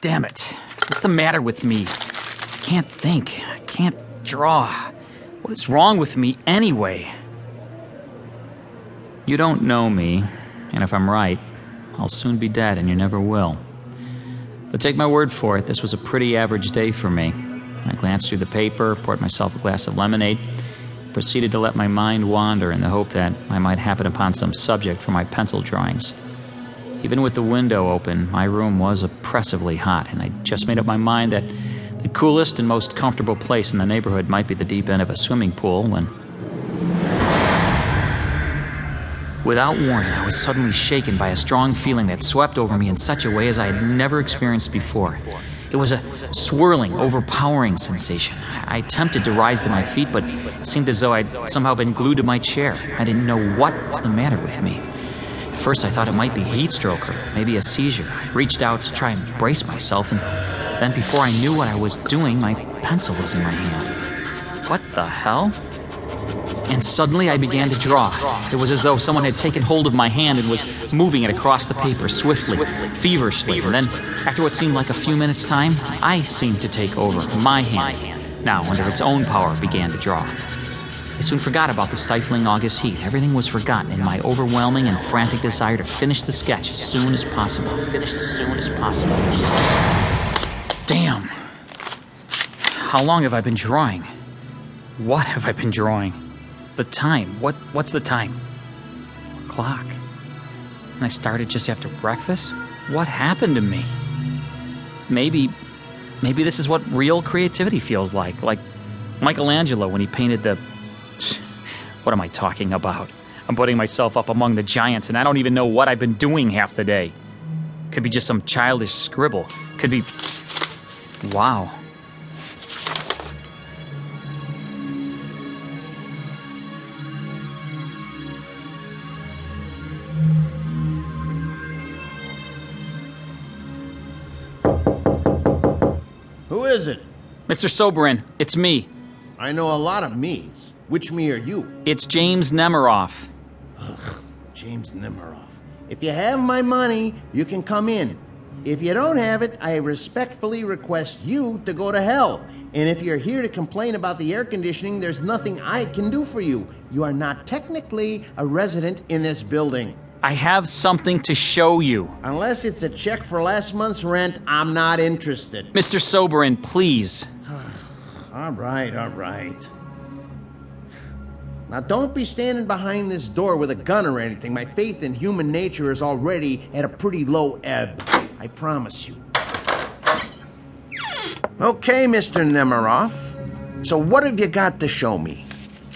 Damn it. What's the matter with me? I can't think. I can't draw. What is wrong with me anyway? You don't know me, and if I'm right, I'll soon be dead and you never will. But take my word for it, this was a pretty average day for me. I glanced through the paper, poured myself a glass of lemonade, proceeded to let my mind wander in the hope that I might happen upon some subject for my pencil drawings. Even with the window open, my room was oppressively hot, and I just made up my mind that the coolest and most comfortable place in the neighborhood might be the deep end of a swimming pool when... Without warning, I was suddenly shaken by a strong feeling that swept over me in such a way as I had never experienced before. It was a swirling, overpowering sensation. I attempted to rise to my feet, but it seemed as though I'd somehow been glued to my chair. I didn't know what was the matter with me. At first, I thought it might be heat stroke or maybe a seizure. I reached out to try and brace myself, and then before I knew what I was doing, my pencil was in my hand. What the hell? And suddenly I began to draw. It was as though someone had taken hold of my hand and was moving it across the paper swiftly, feverishly. And then, after what seemed like a few minutes' time, I seemed to take over. My hand, now under its own power, began to draw. I soon forgot about the stifling August heat. Everything was forgotten in my overwhelming and frantic desire to finish the sketch as soon as possible. Damn. How long have I been drawing? What have I been drawing? The time. What's the time? 4 o'clock. And I started just after breakfast? What happened to me? Maybe this is what real creativity feels like. Like Michelangelo when he painted the... What am I talking about? I'm putting myself up among the giants and I don't even know what I've been doing half the day. Could be just some childish scribble. Could be... Wow. Who is it? Mr. Soberin, it's me. I know a lot of me's. Which me are you? It's James Nemiroff. Ugh, James Nemiroff. If you have my money, you can come in. If you don't have it, I respectfully request you to go to hell. And if you're here to complain about the air conditioning, there's nothing I can do for you. You are not technically a resident in this building. I have something to show you. Unless it's a check for last month's rent, I'm not interested. Mr. Soberin, please. All right. Now, don't be standing behind this door with a gun or anything. My faith in human nature is already at a pretty low ebb. I promise you. Okay, Mr. Nemiroff. So what have you got to show me?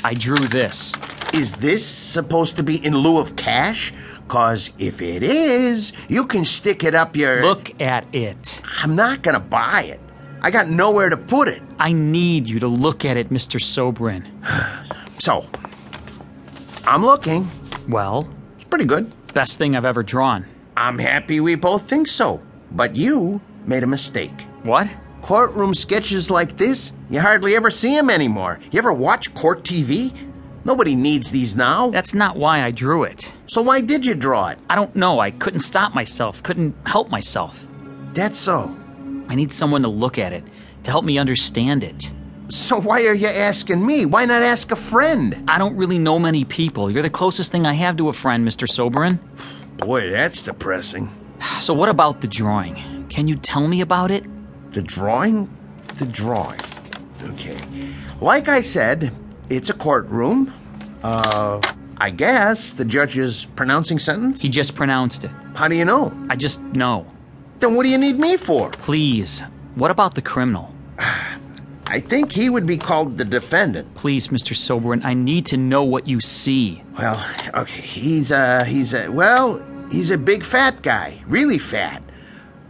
I drew this. Is this supposed to be in lieu of cash? 'Cause if it is, you can stick it up your... Look at it. I'm not gonna buy it. I got nowhere to put it. I need you to look at it, Mr. Soberin. So, I'm looking. Well? It's pretty good. Best thing I've ever drawn. I'm happy we both think so, but you made a mistake. What? Courtroom sketches like this, you hardly ever see them anymore. You ever watch court TV? Nobody needs these now. That's not why I drew it. So why did you draw it? I don't know. I couldn't stop myself, couldn't help myself. That's so. I need someone to look at it, to help me understand it. So why are you asking me? Why not ask a friend? I don't really know many people. You're the closest thing I have to a friend, Mr. Soberin. Boy, that's depressing. So what about the drawing? Can you tell me about it? The drawing? The drawing. Okay. Like I said, it's a courtroom. I guess the judge is pronouncing sentence? He just pronounced it. How do you know? I just know. Then what do you need me for? Please, what about the criminal? I think he would be called the defendant. Please, Mr. Soberin, I need to know what you see. Well, okay, he's a big fat guy, really fat.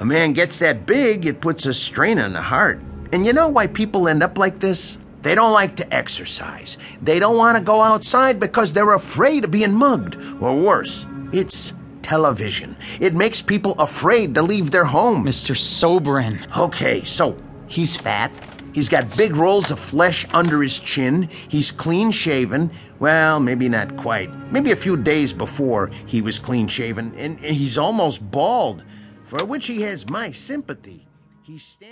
A man gets that big, it puts a strain on the heart. And you know why people end up like this? They don't like to exercise. They don't want to go outside because they're afraid of being mugged. Or worse, it's television. It makes people afraid to leave their home. Mr. Soberin. Okay, so he's fat. He's got big rolls of flesh under his chin. He's clean-shaven. Well, maybe not quite. Maybe a few days before he was clean-shaven. And he's almost bald, for which he has my sympathy. He stands